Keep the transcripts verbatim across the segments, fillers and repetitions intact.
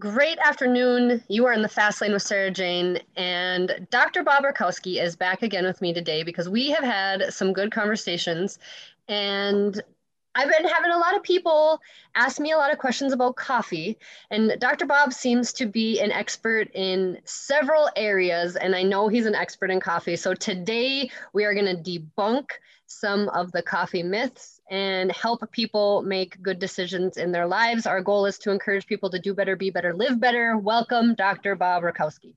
Great afternoon. You are in the Fast Lane with Sarah Jane, and Doctor Bob Rakowski is back again with me today because we have had some good conversations, and I've been having a lot of people ask me a lot of questions about coffee, and Doctor Bob seems to be an expert in several areas, and I know he's an expert in coffee. So today we are going to debunk some of the coffee myths and help people make good decisions in their lives. Our goal is to encourage people to do better, be better, live better. Welcome, Doctor Bob Rakowski.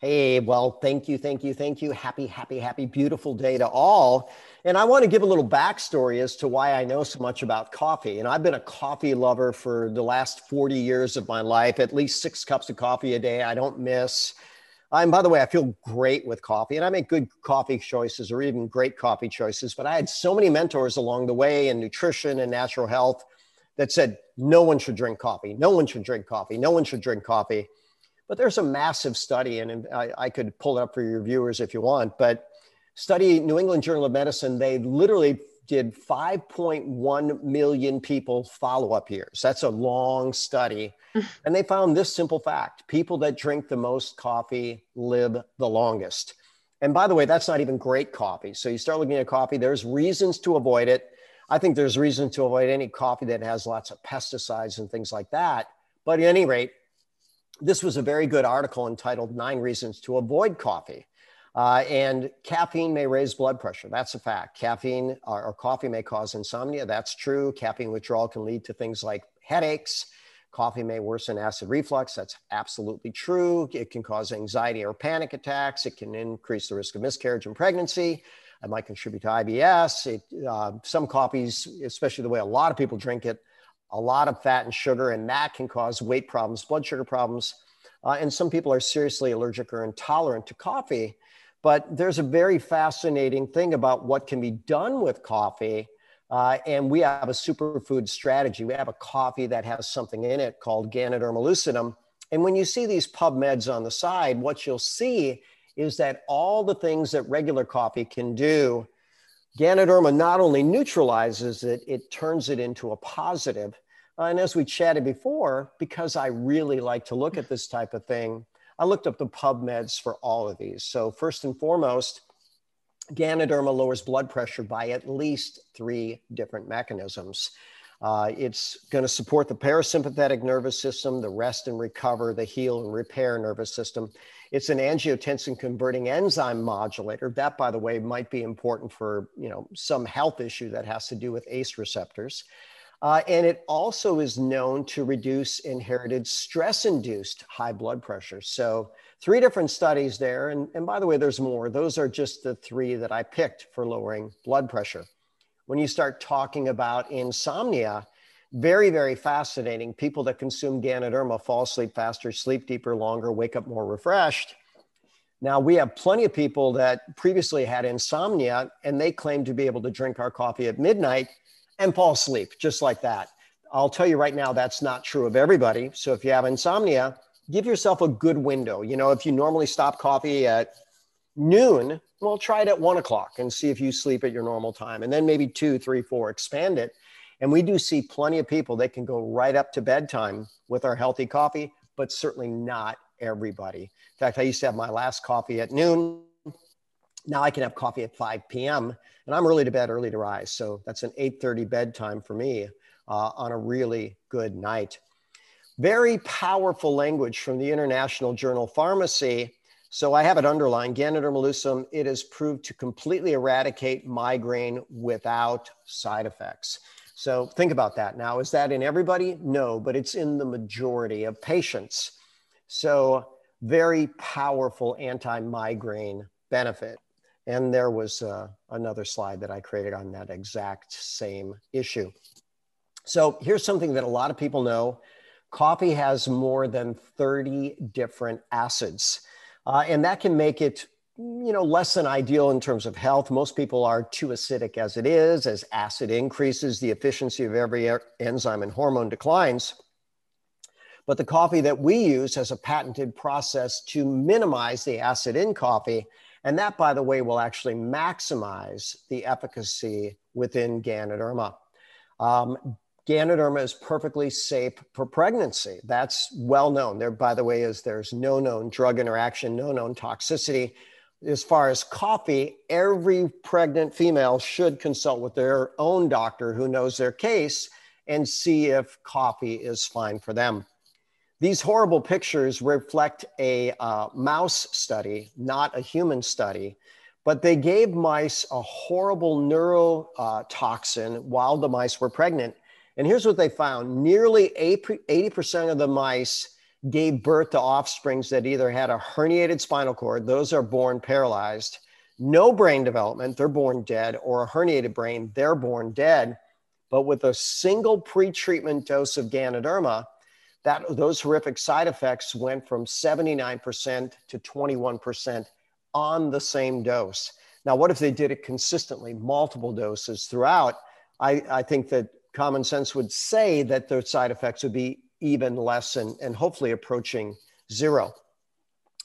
Hey, well, thank you, thank you, thank you. Happy, happy, happy, beautiful day to all. And I want to give a little backstory as to why I know so much about coffee. And I've been a coffee lover for the last forty years of my life, at least six cups of coffee a day. I don't miss. And by the way, I feel great with coffee, and I make good coffee choices or even great coffee choices. But I had so many mentors along the way in nutrition and natural health that said, no one should drink coffee. No one should drink coffee. No one should drink coffee. But there's a massive study, and I, I could pull it up for your viewers if you want, but study New England Journal of Medicine, they literally did five point one million people follow-up years. That's a long study. And they found this simple fact: people that drink the most coffee live the longest. And by the way, that's not even great coffee. So you start looking at coffee, there's reasons to avoid it. I think there's reason to avoid any coffee that has lots of pesticides and things like that. But at any rate, this was a very good article entitled Nine Reasons to Avoid Coffee. Uh, and caffeine may raise blood pressure. That's a fact. Caffeine or, or coffee may cause insomnia. That's true. Caffeine withdrawal can lead to things like headaches. Coffee may worsen acid reflux. That's absolutely true. It can cause anxiety or panic attacks. It can increase the risk of miscarriage and pregnancy. It might contribute to I B S. It, uh, some coffees, especially the way a lot of people drink it, a lot of fat and sugar, and that can cause weight problems, blood sugar problems. Uh, and some people are seriously allergic or intolerant to coffee. But there's a very fascinating thing about what can be done with coffee. Uh, and we have a superfood strategy. We have a coffee that has something in it called Ganoderma lucidum. And when you see these PubMeds on the side, what you'll see is that all the things that regular coffee can do, Ganoderma not only neutralizes it, it turns it into a positive. Uh, and as we chatted before, because I really like to look at this type of thing, I looked up the PubMeds for all of these. So first and foremost, Ganoderma lowers blood pressure by at least three different mechanisms. Uh, it's going to support the parasympathetic nervous system, the rest and recover, the heal and repair nervous system. It's an angiotensin converting enzyme modulator. That, by the way, might be important for, you know, some health issue that has to do with A C E receptors. Uh, and it also is known to reduce inherited stress-induced high blood pressure. So three different studies there. And, and by the way, there's more. Those are just the three that I picked for lowering blood pressure. When you start talking about insomnia, very, very fascinating. People that consume Ganoderma fall asleep faster, sleep deeper, longer, wake up more refreshed. Now, we have plenty of people that previously had insomnia, and they claim to be able to drink our coffee at midnight and fall asleep just like that. I'll tell you right now, that's not true of everybody. So if you have insomnia, give yourself a good window. You know, if you normally stop coffee at noon, well, try it at one o'clock and see if you sleep at your normal time. And then maybe two, three, four, expand it. And we do see plenty of people that can go right up to bedtime with our healthy coffee, but certainly not everybody. In fact, I used to have my last coffee at noon. Now I can have coffee at five p m and I'm early to bed, early to rise. So that's an eight thirty bedtime for me uh, on a really good night. Very powerful language from the International Journal of Pharmacy. So I have it underlined, Ganoderma lucidum, it is proved to completely eradicate migraine without side effects. So think about that. Now, is that in everybody? No, but it's in the majority of patients. So very powerful anti-migraine benefit. And there was uh, another slide that I created on that exact same issue. So here's something that a lot of people know. Coffee has more than thirty different acids, uh, and that can make it you know, less than ideal in terms of health. Most people are too acidic as it is. As acid increases, the efficiency of every enzyme and hormone declines. But the coffee that we use has a patented process to minimize the acid in coffee. And that, by the way, will actually maximize the efficacy within Ganoderma. Um, Ganoderma is perfectly safe for pregnancy. That's well known. There, by the way, is there's no known drug interaction, no known toxicity. As far as coffee, every pregnant female should consult with their own doctor who knows their case and see if coffee is fine for them. These horrible pictures reflect a uh, mouse study, not a human study, but they gave mice a horrible neurotoxin uh, while the mice were pregnant. And here's what they found. Nearly eighty percent of the mice gave birth to offsprings that either had a herniated spinal cord, those are born paralyzed, no brain development, they're born dead, or a herniated brain, they're born dead. But with a single pre-treatment dose of Ganoderma, that, those horrific side effects went from seventy-nine percent to twenty-one percent on the same dose. Now, what if they did it consistently, multiple doses throughout? I, I think that common sense would say that those side effects would be even less and, and hopefully approaching zero.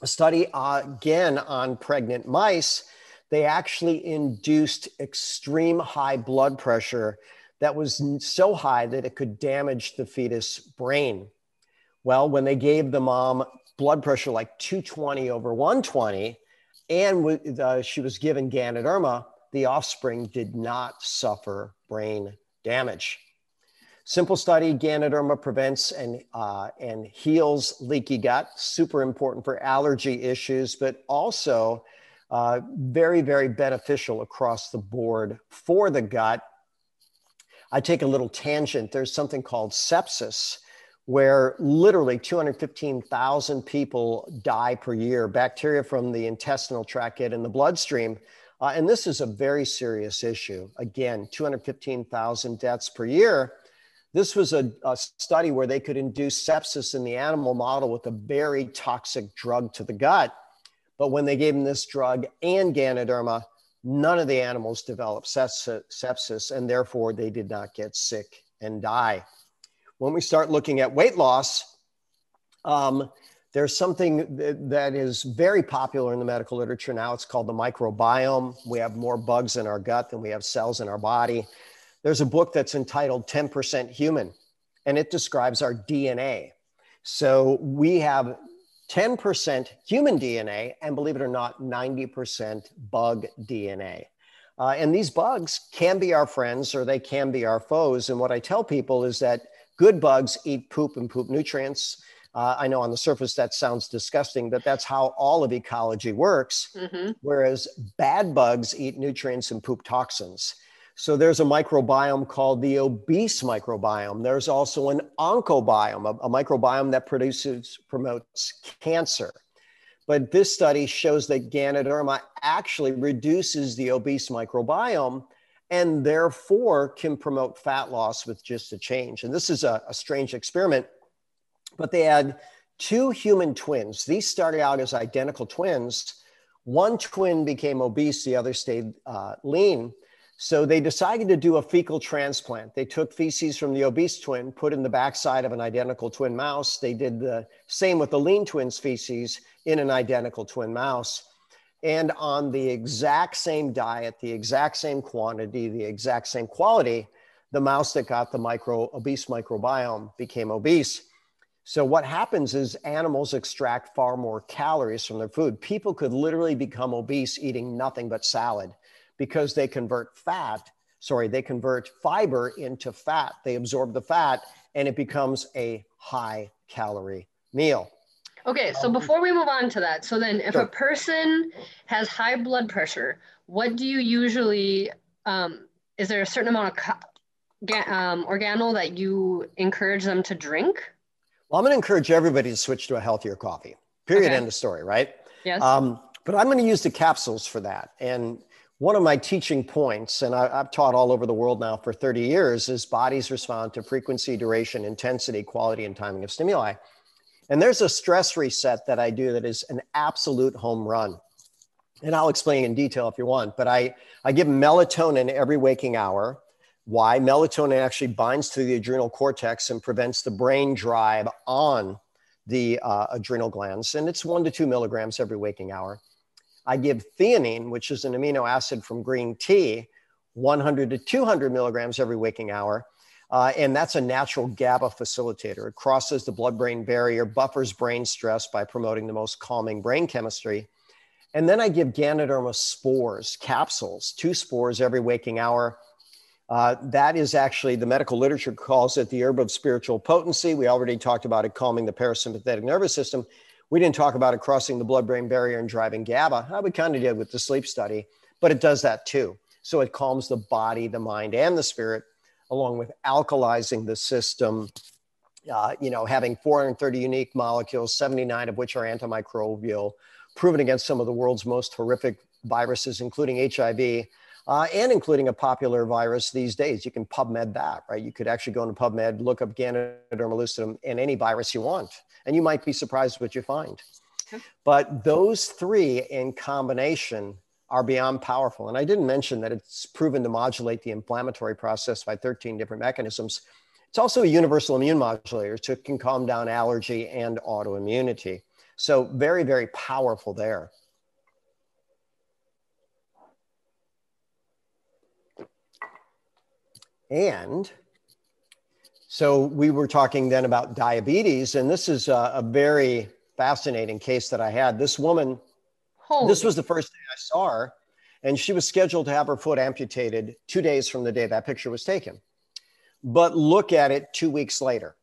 A study, uh, again, on pregnant mice, they actually induced extreme high blood pressure that was so high that it could damage the fetus brain. Well, when they gave the mom blood pressure like two twenty over one twenty, and with, uh, she was given Ganoderma, the offspring did not suffer brain damage. Simple study, Ganoderma prevents and, uh, and heals leaky gut, super important for allergy issues, but also uh, very, very beneficial across the board for the gut. I take a little tangent. There's something called sepsis, where literally two hundred fifteen thousand people die per year, bacteria from the intestinal tract get in the bloodstream. Uh, and this is a very serious issue. Again, two hundred fifteen thousand deaths per year. This was a, a study where they could induce sepsis in the animal model with a very toxic drug to the gut. But when they gave them this drug and Ganoderma, none of the animals developed sepsis, and therefore they did not get sick and die. When we start looking at weight loss, um, there's something th- that is very popular in the medical literature now. It's called the microbiome. We have more bugs in our gut than we have cells in our body. There's a book that's entitled ten percent Human, and it describes our D N A. So we have ten percent human D N A, and believe it or not, ninety percent bug D N A. Uh, and these bugs can be our friends or they can be our foes. And what I tell people is that good bugs eat poop and poop nutrients. Uh, I know on the surface that sounds disgusting, but that's how all of ecology works. Mm-hmm. Whereas bad bugs eat nutrients and poop toxins. So there's a microbiome called the obese microbiome. There's also an oncobiome, a, a microbiome that produces, promotes cancer. But this study shows that Ganoderma actually reduces the obese microbiome and therefore can promote fat loss with just a change. And this is a, a strange experiment, but they had two human twins. These started out as identical twins. One twin became obese, the other stayed uh, lean. So they decided to do a fecal transplant. They took feces from the obese twin, put in the backside of an identical twin mouse. They did the same with the lean twin's feces in an identical twin mouse. And on the exact same diet, the exact same quantity, the exact same quality, the mouse that got the micro obese microbiome became obese. So what happens is animals extract far more calories from their food. People could literally become obese eating nothing but salad, because they convert fat, sorry, they convert fiber into fat. They absorb the fat and it becomes a high calorie meal. Okay, so um, before we move on to that, so then if sure. a person has high blood pressure, what do you usually, um, is there a certain amount of um, organo that you encourage them to drink? Well, I'm gonna encourage everybody to switch to a healthier coffee, period, okay. End of story, right? Yes. Um, but I'm gonna use the capsules for that. And one of my teaching points, and I, I've taught all over the world now for thirty years, is bodies respond to frequency, duration, intensity, quality, and timing of stimuli. And there's a stress reset that I do that is an absolute home run. And I'll explain in detail if you want, but I, I give melatonin every waking hour. Why? Melatonin actually binds to the adrenal cortex and prevents the brain drive on the uh, adrenal glands. And it's one to two milligrams every waking hour. I give theanine, which is an amino acid from green tea, one hundred to two hundred milligrams every waking hour. Uh, and that's a natural GABA facilitator. It crosses the blood-brain barrier, buffers brain stress by promoting the most calming brain chemistry. And then I give Ganoderma spores, capsules, two spores every waking hour. Uh, that is actually, the medical literature calls it the herb of spiritual potency. We already talked about it calming the parasympathetic nervous system. We didn't talk about it crossing the blood-brain barrier and driving GABA. We kind of did with the sleep study, but it does that too. So it calms the body, the mind, and the spirit, along with alkalizing the system, uh, you know, having four hundred thirty unique molecules, seventy-nine of which are antimicrobial, proven against some of the world's most horrific viruses, including H I V, uh, and including a popular virus these days. You can PubMed that, right? You could actually go into PubMed, look up Ganoderma lucidum and any virus you want, and you might be surprised what you find. But those three in combination are beyond powerful. And I didn't mention that it's proven to modulate the inflammatory process by thirteen different mechanisms. It's also a universal immune modulator, so it can calm down allergy and autoimmunity. So very, very powerful there. And so we were talking then about diabetes, and this is a, a very fascinating case that I had. This woman, Holy. This was the first day I saw her, and she was scheduled to have her foot amputated two days from the day that picture was taken. But look at it two weeks later.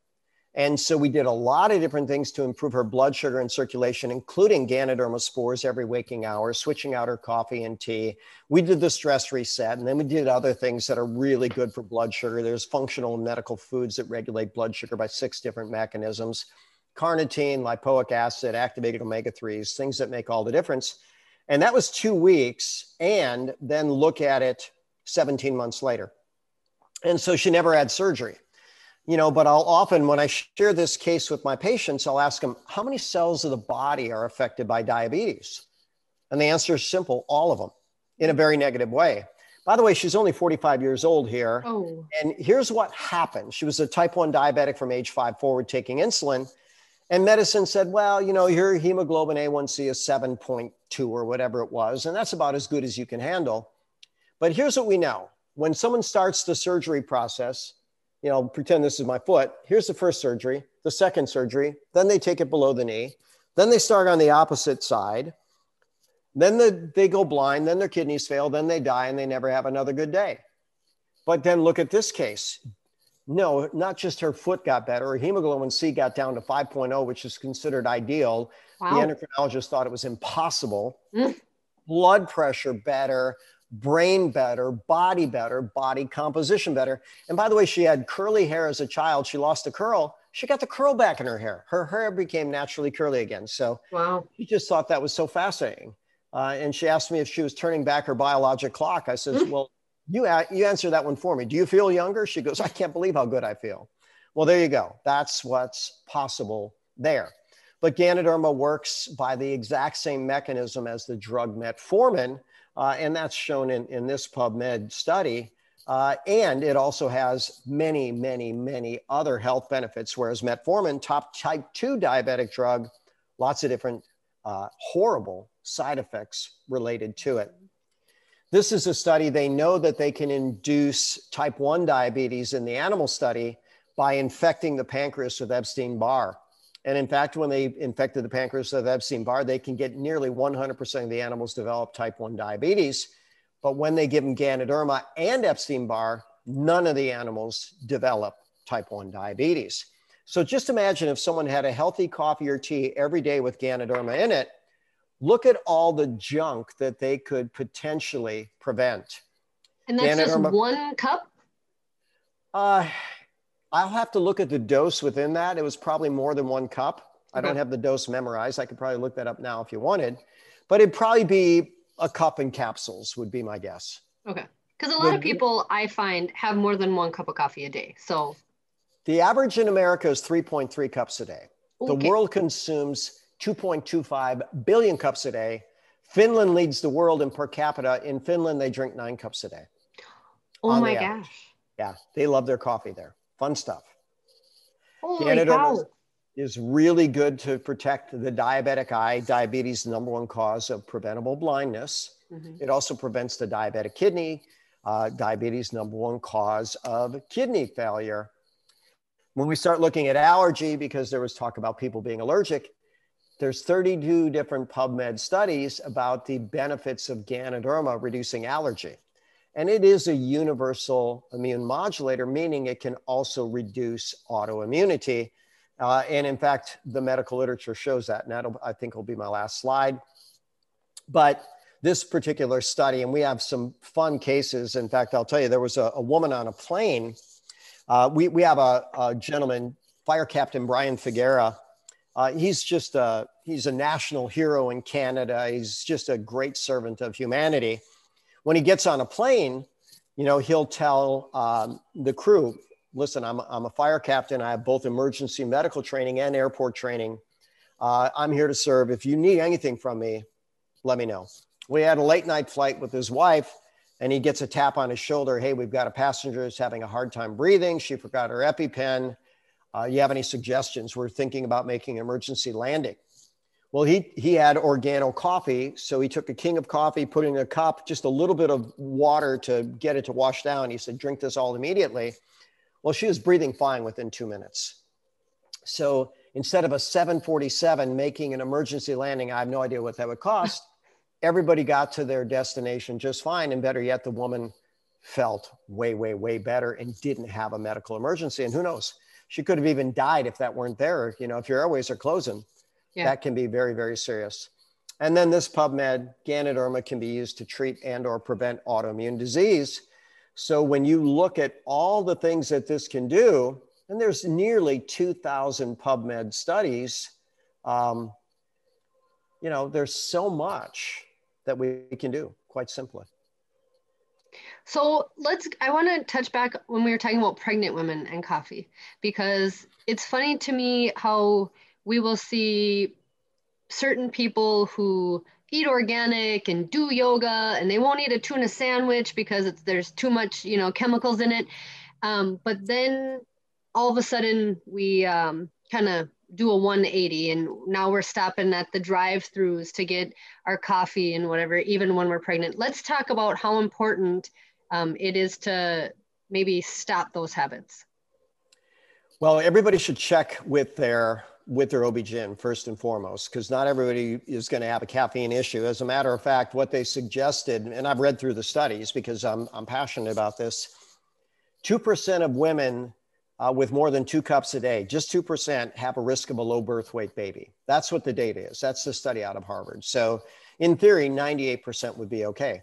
And so we did a lot of different things to improve her blood sugar and circulation, including Ganoderma spores every waking hour, switching out her coffee and tea. We did the stress reset, and then we did other things that are really good for blood sugar. There's functional and medical foods that regulate blood sugar by six different mechanisms. Carnitine, lipoic acid, activated omega threes, things that make all the difference. And that was two weeks. And then look at it seventeen months later. And so she never had surgery. You know, but I'll often, when I share this case with my patients, I'll ask them, how many cells of the body are affected by diabetes? And the answer is simple, all of them, in a very negative way. By the way, she's only forty-five years old here. Oh. And here's what happened. She was a type one diabetic from age five forward taking insulin. And medicine said, well, you know, your hemoglobin A one C is seven point two or whatever it was. And that's about as good as you can handle. But here's what we know. When someone starts the surgery process, you know, pretend this is my foot. Here's the first surgery, the second surgery, then they take it below the knee. Then they start on the opposite side. Then the, they go blind, then their kidneys fail, then they die, and they never have another good day. But then look at this case. No, not just her foot got better, her hemoglobin C got down to five point oh, which is considered ideal. Wow. The endocrinologist thought it was impossible. Mm. Blood pressure better, brain better, body better, body composition better. And by the way, she had curly hair as a child. She lost the curl. She got the curl back in her hair. Her hair became naturally curly again. So wow. She just thought that was so fascinating. Uh, and she asked me if she was turning back her biologic clock. I says, well, you, you answer that one for me. Do you feel younger? She goes, I can't believe how good I feel. Well, there you go. That's what's possible there. But Ganoderma works by the exact same mechanism as the drug metformin, Uh, and that's shown in, in this PubMed study. Uh, and it also has many, many, many other health benefits, whereas metformin, top type two diabetic drug, lots of different uh, horrible side effects related to it. This is a study. They know that they can induce type one diabetes in the animal study by infecting the pancreas with Epstein-Barr. And in fact, when they infected the pancreas with Epstein-Barr, they can get nearly one hundred percent of the animals develop type one diabetes. But when they give them Ganoderma and Epstein-Barr, none of the animals develop type one diabetes. So just imagine if someone had a healthy coffee or tea every day with Ganoderma in it, look at all the junk that they could potentially prevent. And that's Ganoderma, just one cup? Uh, I'll have to look at the dose within that. It was probably more than one cup. I don't have the dose memorized. I could probably look that up now if you wanted, but it'd probably be a cup in capsules would be my guess. Okay. Because a lot of people I find have more than one cup of coffee a day. So the average in America is three point three cups a day. Okay. The world consumes two point two five billion cups a day. Finland leads the world in per capita. In Finland, they drink nine cups a day. Oh my gosh. Yeah. They love their coffee there. Fun stuff. Ganoderma is really good to protect the diabetic eye. Diabetes is the number one cause of preventable blindness. Mm-hmm. It also prevents the diabetic kidney. uh, diabetes number one cause of kidney failure. When we start looking at allergy, because there was talk about people being allergic, there's thirty-two different PubMed studies about the benefits of Ganoderma reducing allergy. And it is a universal immune modulator, meaning it can also reduce autoimmunity. Uh, and in fact, the medical literature shows that. And that'll, I think, will be my last slide. But this particular study, and we have some fun cases. In fact, I'll tell you, there was a, a woman on a plane. Uh, we, we have a, a gentleman, Fire Captain Brian Figuera. Uh, he's just a, he's a national hero in Canada. He's just a great servant of humanity. When he gets on a plane, you know, he'll tell um, the crew, listen, I'm, I'm a fire captain. I have both emergency medical training and airport training. Uh, I'm here to serve. If you need anything from me, let me know. We had a late night flight with his wife, and he gets a tap on his shoulder. Hey, we've got a passenger who's having a hard time breathing. She forgot her EpiPen. Uh, you have any suggestions? We're thinking about making an emergency landing. Well, he, he had Organo coffee. So he took a king of coffee, put in a cup, just a little bit of water to get it to wash down. He said, drink this all immediately. Well, she was breathing fine within two minutes. So instead of a seven forty-seven making an emergency landing, I have no idea what that would cost. Everybody got to their destination just fine. And better yet, the woman felt way, way, way better and didn't have a medical emergency. And who knows, she could have even died if that weren't there. You know, if your airways are closing. Yeah. That can be very, very serious. And then this PubMed, Ganoderma can be used to treat and or prevent autoimmune disease. So when you look at all the things that this can do, and there's nearly two thousand PubMed studies, um, you know, there's so much that we can do, quite simply. So let's, I want to touch back when we were talking about pregnant women and coffee, because it's funny to me how we will see certain people who eat organic and do yoga, and they won't eat a tuna sandwich because it's, there's too much, you know, chemicals in it. Um, but then all of a sudden we um, kind of do a one eighty, and now we're stopping at the drive-thrus to get our coffee and whatever, even when we're pregnant. Let's talk about how important um, it is to maybe stop those habits. Well, everybody should check with their with their O B G Y N first and foremost, because not everybody is going to have a caffeine issue. As a matter of fact, what they suggested, and I've read through the studies because I'm, I'm passionate about this, two percent of women uh, with more than two cups a day, just two percent have a risk of a low birth weight baby. That's what the data is. That's the study out of Harvard. So in theory, ninety-eight percent would be okay.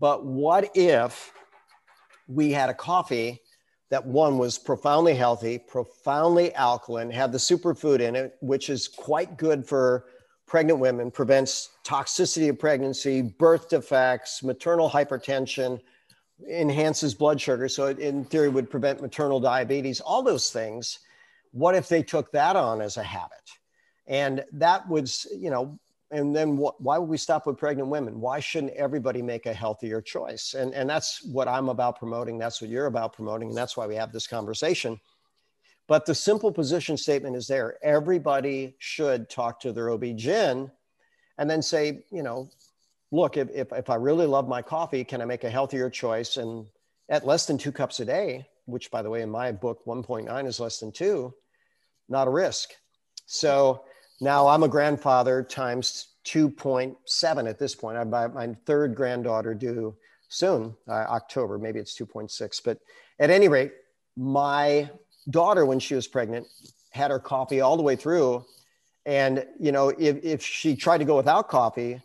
But what if we had a coffee that one was profoundly healthy, profoundly alkaline, had the superfood in it, which is quite good for pregnant women, prevents toxicity of pregnancy, birth defects, maternal hypertension, enhances blood sugar. So it, in theory, would prevent maternal diabetes, all those things. What if they took that on as a habit? And that would, you know, and then wh why would we stop with pregnant women? Why shouldn't everybody make a healthier choice? And, and that's what I'm about promoting. That's what you're about promoting. And that's why we have this conversation. But the simple position statement is there. Everybody should talk to their O B G Y N and then say, you know, look, if, if, if I really love my coffee, can I make a healthier choice? And at less than two cups a day, which by the way, in my book, one point nine is less than two, not a risk. So now I'm a grandfather times two point seven at this point. I buy my third granddaughter due soon, uh, October, maybe it's two point six. But at any rate, my daughter, when she was pregnant, had her coffee all the way through. And, you know, if, if she tried to go without coffee,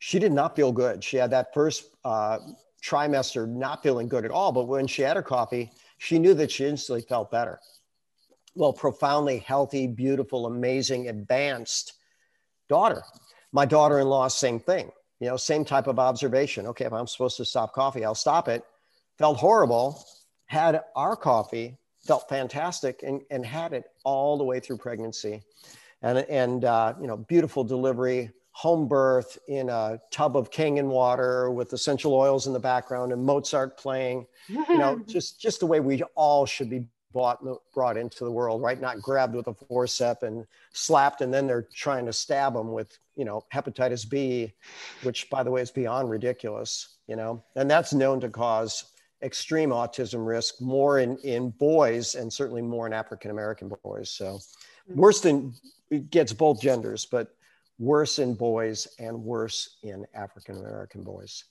she did not feel good. She had that first uh, trimester not feeling good at all. But when she had her coffee, she knew that she instantly felt better. Well, profoundly healthy, beautiful, amazing, advanced daughter. My daughter-in-law, same thing, you know, same type of observation. Okay, if I'm supposed to stop coffee, I'll stop it. Felt horrible, had our coffee, felt fantastic, and, and had it all the way through pregnancy. And, and uh, you know, beautiful delivery, home birth in a tub of Kangen water with essential oils in the background and Mozart playing, you know, just, just the way we all should be bought, brought into the world, right? Not grabbed with a forceps and slapped, and then they're trying to stab them with, you know, hepatitis B, which, by the way, is beyond ridiculous, you know, and that's known to cause extreme autism risk, more in, in boys, and certainly more in African-American boys. So worse than, it gets both genders, but worse in boys and worse in African-American boys.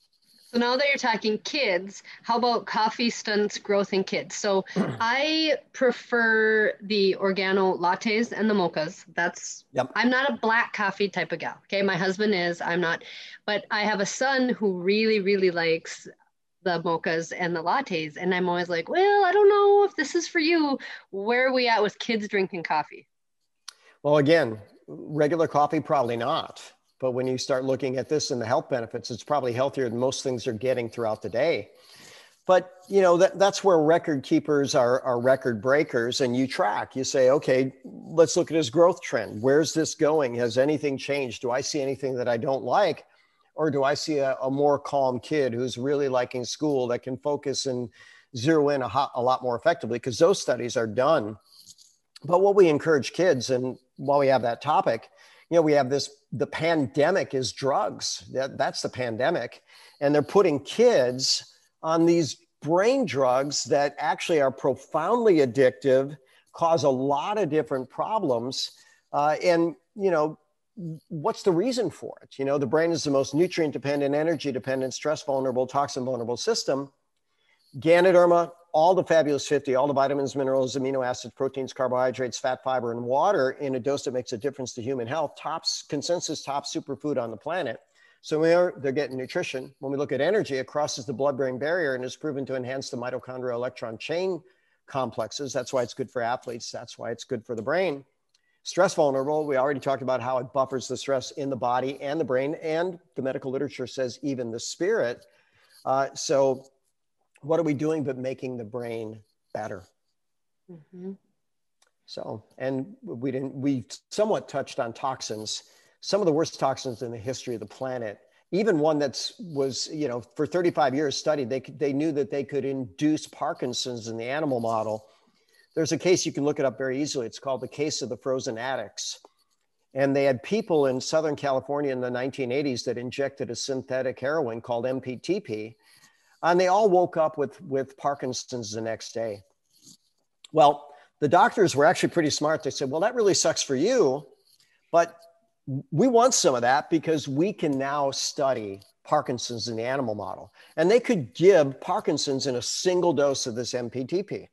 So now that you're talking kids, how about coffee stunts growth in kids? So I prefer the Organo lattes and the mochas. That's, yep. I'm not a black coffee type of gal. Okay. My husband is, I'm not, but I have a son who really, really likes the mochas and the lattes. And I'm always like, well, I don't know if this is for you. Where are we at with kids drinking coffee? Well, again, regular coffee, probably not. But when you start looking at this and the health benefits, it's probably healthier than most things they're getting throughout the day. But, you know, that, that's where record keepers are, are record breakers. And you track, you say, okay, let's look at his growth trend. Where's this going? Has anything changed? Do I see anything that I don't like? Or do I see a, a more calm kid who's really liking school, that can focus and zero in a, hot, a lot more effectively? Because those studies are done. But what we encourage kids, and while we have that topic, you know, we have this, the pandemic is drugs. That, that's the pandemic. And they're putting kids on these brain drugs that actually are profoundly addictive, cause a lot of different problems. Uh, and, you know, what's the reason for it? You know, the brain is the most nutrient dependent, energy dependent, stress vulnerable, toxin vulnerable system. Ganoderma, all the fabulous fifty, all the vitamins, minerals, amino acids, proteins, carbohydrates, fat, fiber, and water in a dose that makes a difference to human health. Tops, consensus top superfood on the planet. So we are, they're getting nutrition. When we look at energy, it crosses the blood-brain barrier and is proven to enhance the mitochondrial electron chain complexes. That's why it's good for athletes. That's why it's good for the brain. Stress vulnerable, we already talked about how it buffers the stress in the body and the brain, and the medical literature says even the spirit. Uh, so what are we doing but making the brain better? Mm-hmm. So, and we didn't, we somewhat touched on toxins, some of the worst toxins in the history of the planet. Even one that's was, you know, for thirty-five years studied, they, they knew that they could induce Parkinson's in the animal model. There's a case, you can look it up very easily. It's called the case of the frozen addicts. And they had people in Southern California in the nineteen eighties that injected a synthetic heroin called M P T P. And they all woke up with, with Parkinson's the next day. Well, the doctors were actually pretty smart. They said, well, that really sucks for you, but we want some of that because we can now study Parkinson's in the animal model. And they could give Parkinson's in a single dose of this M P T P.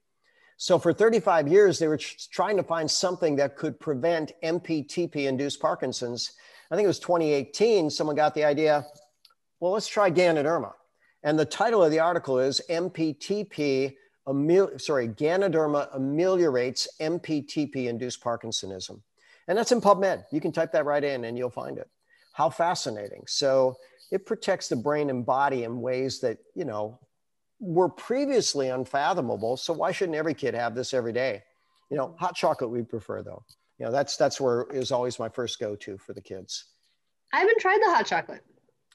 So for thirty-five years, they were trying to find something that could prevent M P T P-induced Parkinson's. I think it was twenty eighteen, someone got the idea, well, let's try Ganoderma. And the title of the article is M P T P, amel- sorry, Ganoderma ameliorates M P T P-induced Parkinsonism. And that's in PubMed. You can type that right in and you'll find it. How fascinating. So it protects the brain and body in ways that, you know, were previously unfathomable. So why shouldn't every kid have this every day? You know, hot chocolate we prefer though. You know, that's, that's where is always my first go-to for the kids. I haven't tried the hot chocolate.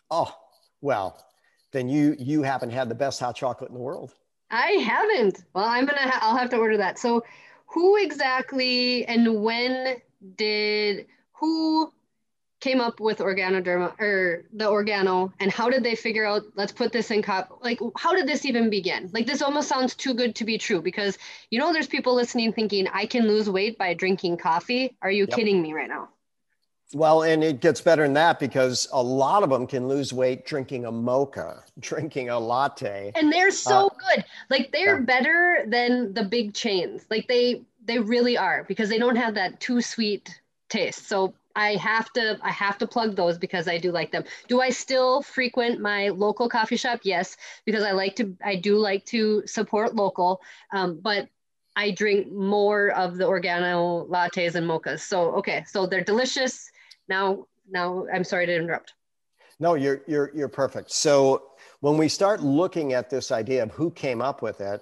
Oh, well, then you, you haven't had the best hot chocolate in the world. I haven't. Well, I'm going to, ha- I'll have to order that. So who exactly, and when did, who came up with Organoderma or the Organo, and how did they figure out, let's put this in cop, like, how did this even begin? Like, this almost sounds too good to be true, because, you know, there's people listening thinking, I can lose weight by drinking coffee. Are you yep. kidding me right now? Well, and it gets better than that, because a lot of them can lose weight drinking a mocha, drinking a latte. And they're so uh, good. Like, they're yeah. better than the big chains. Like, they, they really are, because they don't have that too sweet taste. So I have to, I have to plug those, because I do like them. Do I still frequent my local coffee shop? Yes, because I like to, I do like to support local, um, but I drink more of the Organo lattes and mochas. So, okay. So they're delicious. Now, now I'm sorry to interrupt. No, you're, you're, you're perfect. So when we start looking at this idea of who came up with it,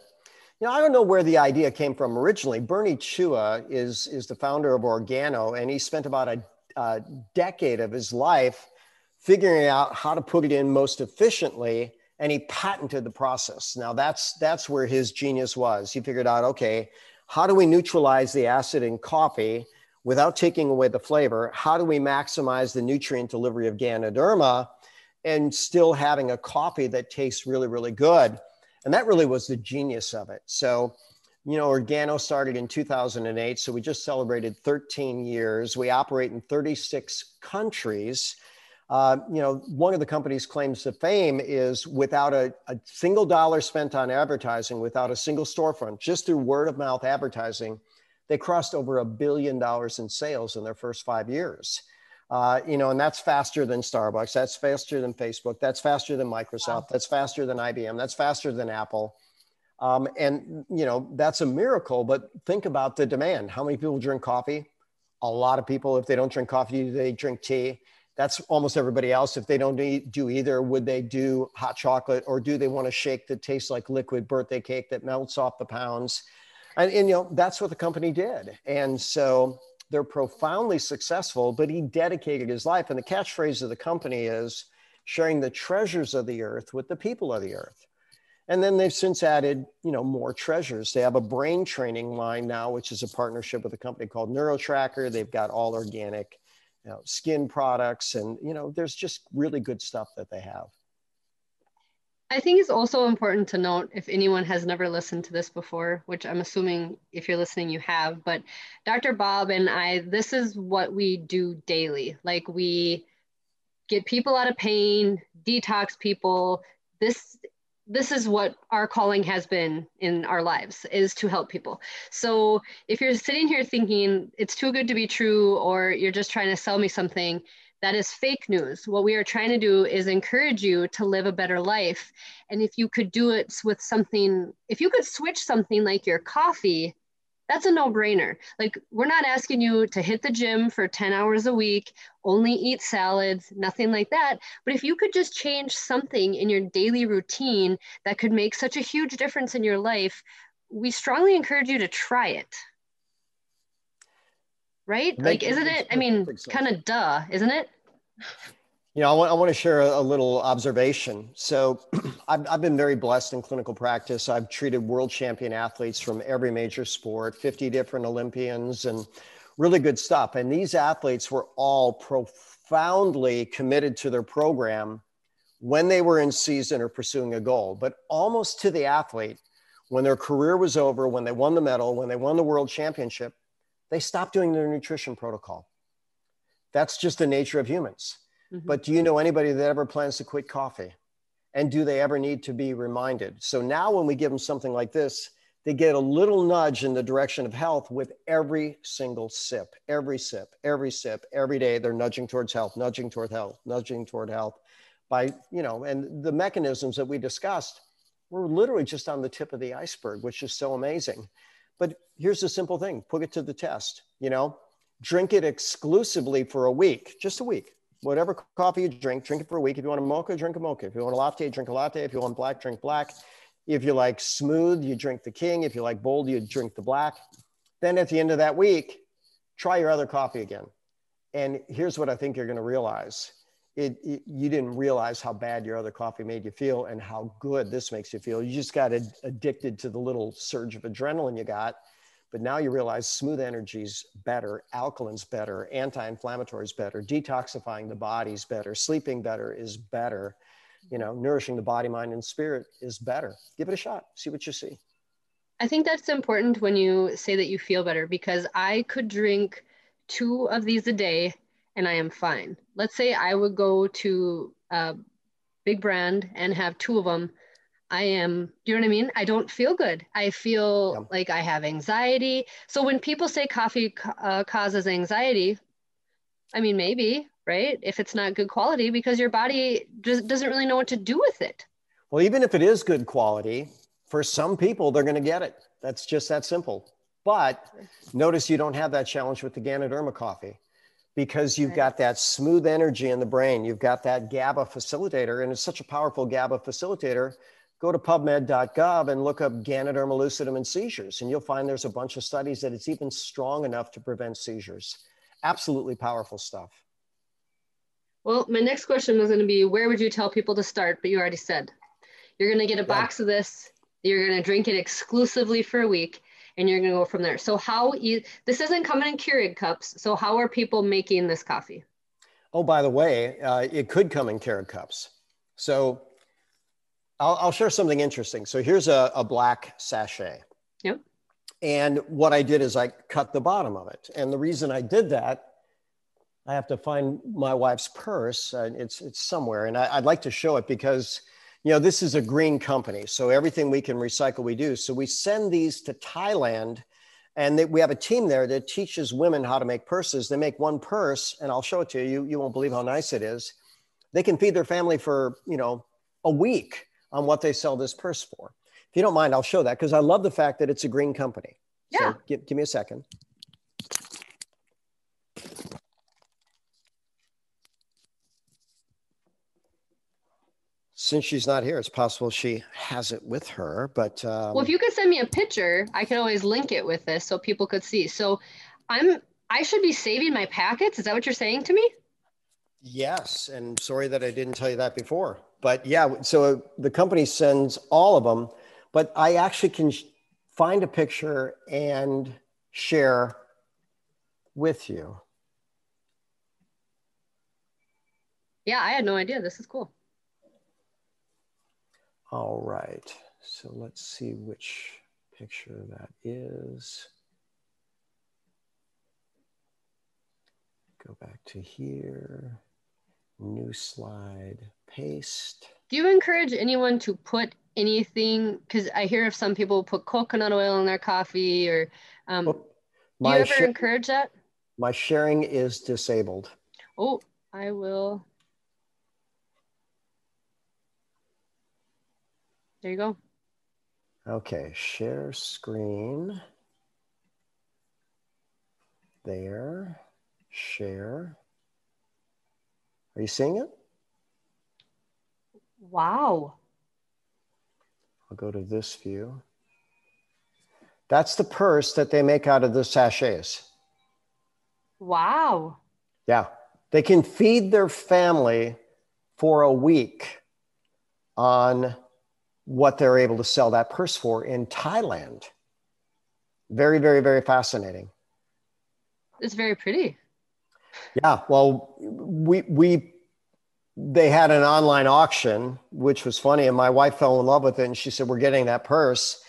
you know, I don't know where the idea came from originally. Bernie Chua is, is the founder of Organo, and he spent about a, a decade of his life figuring out how to put it in most efficiently. And he patented the process. Now that's, that's where his genius was. He figured out, okay, How do we neutralize the acid in coffee without taking away the flavor? How do we maximize the nutrient delivery of Ganoderma and still having a coffee that tastes really, really good? And that really was the genius of it. So, you know, Organo started in two thousand eight. So we just celebrated thirteen years. We operate in thirty-six countries. Uh, you know, one of the company's claims to fame is without a, a single dollar spent on advertising, without a single storefront, just through word of mouth advertising, they crossed over a billion dollars in sales in their first five years. Uh, you know, and that's faster than Starbucks. That's faster than Facebook. That's faster than Microsoft. Wow. That's faster than I B M. That's faster than Apple. Um, and, you know, that's a miracle, but think about the demand. How many people drink coffee? A lot of people. If they don't drink coffee, they drink tea. That's almost everybody else. If they don't do either, would they do hot chocolate, or do they want a shake that tastes like liquid birthday cake that melts off the pounds? And, and, you know, that's what the company did. And so they're profoundly successful, but he dedicated his life. And the catchphrase of the company is sharing the treasures of the earth with the people of the earth. And then they've since added, you know, more treasures. They have a brain training line now, which is a partnership with a company called Neurotracker. They've got all organic, you know, skin products. And, you know, there's just really good stuff that they have. I think it's also important to note, if anyone has never listened to this before, which I'm assuming if you're listening, you have, but Doctor Bob and I, this is what we do daily. Like, we get people out of pain, detox people. This, this is what our calling has been in our lives, is to help people. So if you're sitting here thinking it's too good to be true, or you're just trying to sell me something, that is fake news. What we are trying to do is encourage you to live a better life. And if you could do it with something, if you could switch something like your coffee, that's a no-brainer. Like, we're not asking you to hit the gym for ten hours a week, only eat salads, nothing like that. But if you could just change something in your daily routine that could make such a huge difference in your life, we strongly encourage you to try it. Right? Like, isn't it? I mean, kind of duh, isn't it? You know, I want, I want to share a, a little observation. So I've, I've been very blessed in clinical practice. I've treated world champion athletes from every major sport, fifty different Olympians, and really good stuff. And these athletes were all profoundly committed to their program when they were in season or pursuing a goal. But almost to the athlete, when their career was over, when they won the medal, when they won the world championship, they stopped doing their nutrition protocol. That's just the nature of humans. Mm-hmm. But do you know anybody that ever plans to quit coffee? And do they ever need to be reminded? So now when we give them something like this, they get a little nudge in the direction of health with every single sip, every sip, every sip, every day. They're nudging towards health, nudging toward health, nudging toward health by, you know, and the mechanisms that we discussed were literally just on the tip of the iceberg, which is so amazing. But here's the simple thing, put it to the test, you know, drink it exclusively for a week, just a week, whatever coffee you drink, drink it for a week. If you want a mocha, drink a mocha. If you want a latte, drink a latte. If you want black, drink black. If you like smooth, you drink the king. If you like bold, you drink the black. Then at the end of that week, try your other coffee again. And here's what I think you're going to realize. It, it, you didn't realize how bad your other coffee made you feel and how good this makes you feel. You just got ad- addicted to the little surge of adrenaline you got, but now you realize smooth energy's better, alkaline's better, anti-inflammatory's better, detoxifying the body's better, sleeping better is better, you know, nourishing the body, mind, and spirit is better. Give it a shot, see what you see. I think that's important when you say that you feel better, because I could drink two of these a day and I am fine. Let's say I would go to a big brand and have two of them. I am, do you know what I mean? I don't feel good. I feel yeah. like I have anxiety. So when people say coffee uh, causes anxiety, I mean, maybe, right? If it's not good quality, because your body just doesn't really know what to do with it. Well, even if it is good quality, for some people, they're going to get it. That's just that simple. But notice you don't have that challenge with the Ganoderma coffee, because you've got that smooth energy in the brain. You've got that GABA facilitator, and it's such a powerful GABA facilitator. Go to pub med dot gov and look up Ganoderma lucidum and seizures, and you'll find there's a bunch of studies that it's even strong enough to prevent seizures. Absolutely powerful stuff. Well, my next question was going to be, where would you tell people to start? But you already said, you're going to get a box of this. You're going to drink it exclusively for a week. and you're going to go from there. So how you, this isn't coming in Keurig cups. So how are people making this coffee? Oh, by the way, uh, it could come in Keurig cups. So I'll, I'll share something interesting. So here's a, a black sachet. Yep. And what I did is I cut the bottom of it. And the reason I did that, I have to find my wife's purse. Uh, it's, it's somewhere. And I, I'd like to show it because, you know, this is a green company. So everything we can recycle, we do. So we send these to Thailand, and they, we have a team there that teaches women how to make purses. They make one purse, and I'll show it to you. You, you won't believe how nice it is. They can feed their family for, you know, a week on what they sell this purse for. If you don't mind, I'll show that because I love the fact that it's a green company. Yeah. So give, give me a second. Since she's not here, it's possible she has it with her, but. Um... Well, if you could send me a picture, I can always link it with this so people could see. So I'm, I should be saving my packets. Is that what you're saying to me? Yes, and sorry that I didn't tell you that before. But yeah, so the company sends all of them, but I actually can find a picture and share with you. Yeah, I had no idea. This is cool. All right, so let's see which picture that is. Go back to here, new slide, paste. Do you encourage anyone to put anything, because I hear if some people put coconut oil in their coffee or, um, oh, do you ever encourage that? My sharing is disabled. Oh, I will. There you go. Okay, share screen. There, share. Are you seeing it? Wow. I'll go to this view. That's the purse that they make out of the sachets. Wow. Yeah, they can feed their family for a week on what they're able to sell that purse for in Thailand. Very, very, very fascinating. It's very pretty. Yeah, well, we, we, they had an online auction, which was funny, and my wife fell in love with it, and she said, we're getting that purse.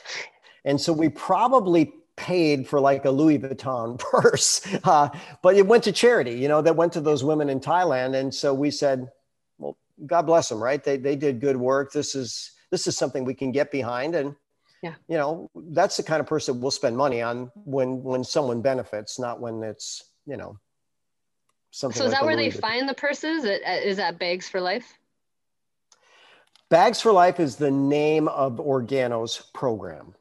And so we probably paid for like a Louis Vuitton purse, uh, but it went to charity, you know, that went to those women in Thailand. And so we said, well, God bless them, right? They, they did good work. This is, This is something we can get behind. And, yeah. you know, that's the kind of person we'll spend money on when, when someone benefits, not when it's, you know, something. So is like that where they find the purses? Is that Bags for Life? Bags for Life is the name of Organo's program.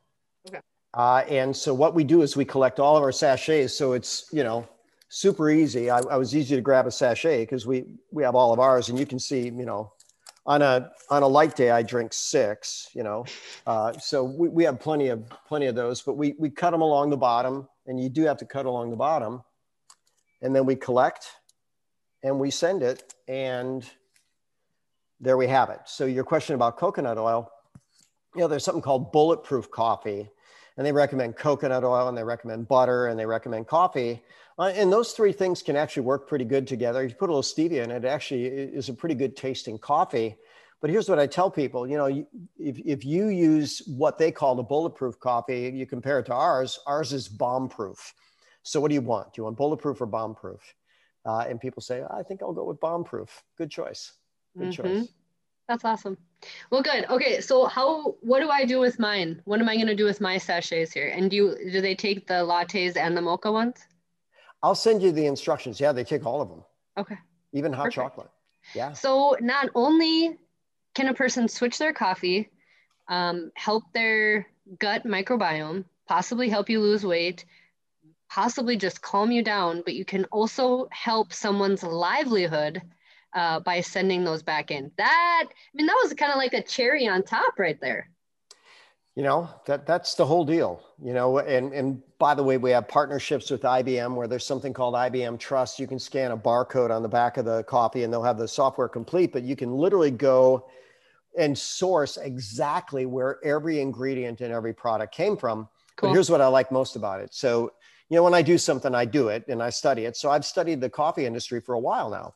Okay. Uh, and so what we do is we collect all of our sachets. So it's, you know, super easy. I, I was easy to grab a sachet because we, we have all of ours, and you can see, you know, On a, on a light day, I drink six, you know, uh, so we, we have plenty of, plenty of those, but we, we cut them along the bottom, and you do have to cut along the bottom, and then we collect and we send it, and there we have it. So your question about coconut oil, you know, there's something called bulletproof coffee, and they recommend coconut oil, and they recommend butter, and they recommend coffee. Uh, and those three things can actually work pretty good together. You put a little stevia in it, it actually is a pretty good tasting coffee. But here's what I tell people, you know, you, if, if you use what they call the bulletproof coffee, you compare it to ours, ours is bomb-proof. So what do you want? Do you want bulletproof or bomb-proof? Uh, and people say, I think I'll go with bomb-proof. Good choice, good mm-hmm. choice. That's awesome. Well, good. Okay, so how? What do I do with mine? What am I going to do with my sachets here? And do you, do they take the lattes and the mocha ones? I'll send you the instructions. Yeah, they take all of them. Okay. Even hot Perfect. chocolate. Yeah. So not only can a person switch their coffee, um, help their gut microbiome, possibly help you lose weight, possibly just calm you down, but you can also help someone's livelihood Uh, by sending those back in. That, I mean, that was kind of like a cherry on top right there. You know, that that's the whole deal, you know, and, and by the way, we have partnerships with I B M where there's something called I B M Trust. You can scan a barcode on the back of the coffee and they'll have the software complete, but you can literally go and source exactly where every ingredient in every product came from. Cool. But here's what I like most about it. So, you know, when I do something, I do it and I study it. So I've studied the coffee industry for a while now.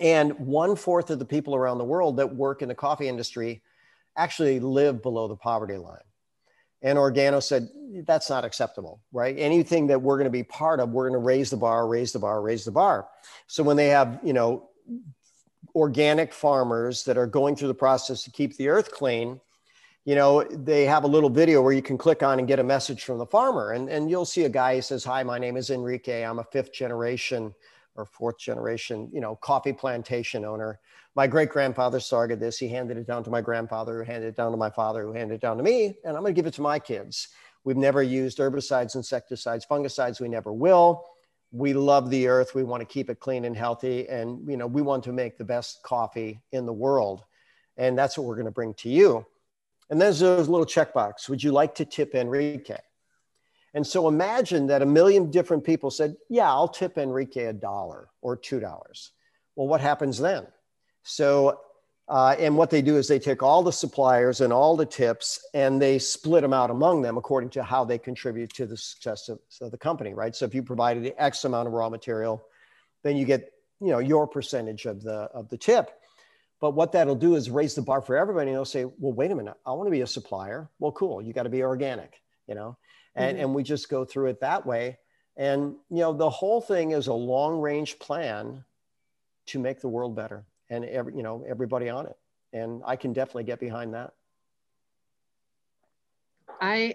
And one fourth of the people around the world that work in the coffee industry actually live below the poverty line. And Organo said, that's not acceptable, right? Anything that we're going to be part of, we're going to raise the bar, raise the bar, raise the bar. So when they have, you know, organic farmers that are going through the process to keep the earth clean, you know, they have a little video where you can click on and get a message from the farmer. And, and you'll see a guy who says, hi, my name is Enrique. I'm a fifth generation or fourth generation, you know, coffee plantation owner. My great grandfather started this. He handed it down to my grandfather, who handed it down to my father, who handed it down to me. And I'm going to give it to my kids. We've never used herbicides, insecticides, fungicides. We never will. We love the earth. We want to keep it clean and healthy. And, you know, we want to make the best coffee in the world. And that's what we're going to bring to you. And there's a little checkbox. Would you like to tip Enrique? And so imagine that a million different people said, yeah, I'll tip Enrique a dollar or two dollars. Well, what happens then? So, uh, and what they do is they take all the suppliers and all the tips and they split them out among them according to how they contribute to the success of, of the company, right? So if you provided X amount of raw material, then you get, you know, your percentage of the, of the tip. But what that'll do is raise the bar for everybody. And they'll say, well, wait a minute, I want to be a supplier. Well, cool. You got to be organic, you know? And, mm-hmm. and we just go through it that way. And, you know, the whole thing is a long range plan to make the world better and, every, you know, everybody on it. And I can definitely get behind that. I...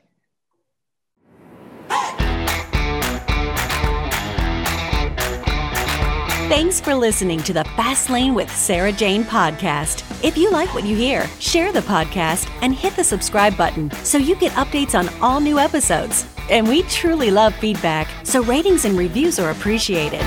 Thanks for listening to the Fast Lane with Sarah Jane podcast. If you like what you hear, share the podcast and hit the subscribe button so you get updates on all new episodes. And we truly love feedback, so ratings and reviews are appreciated.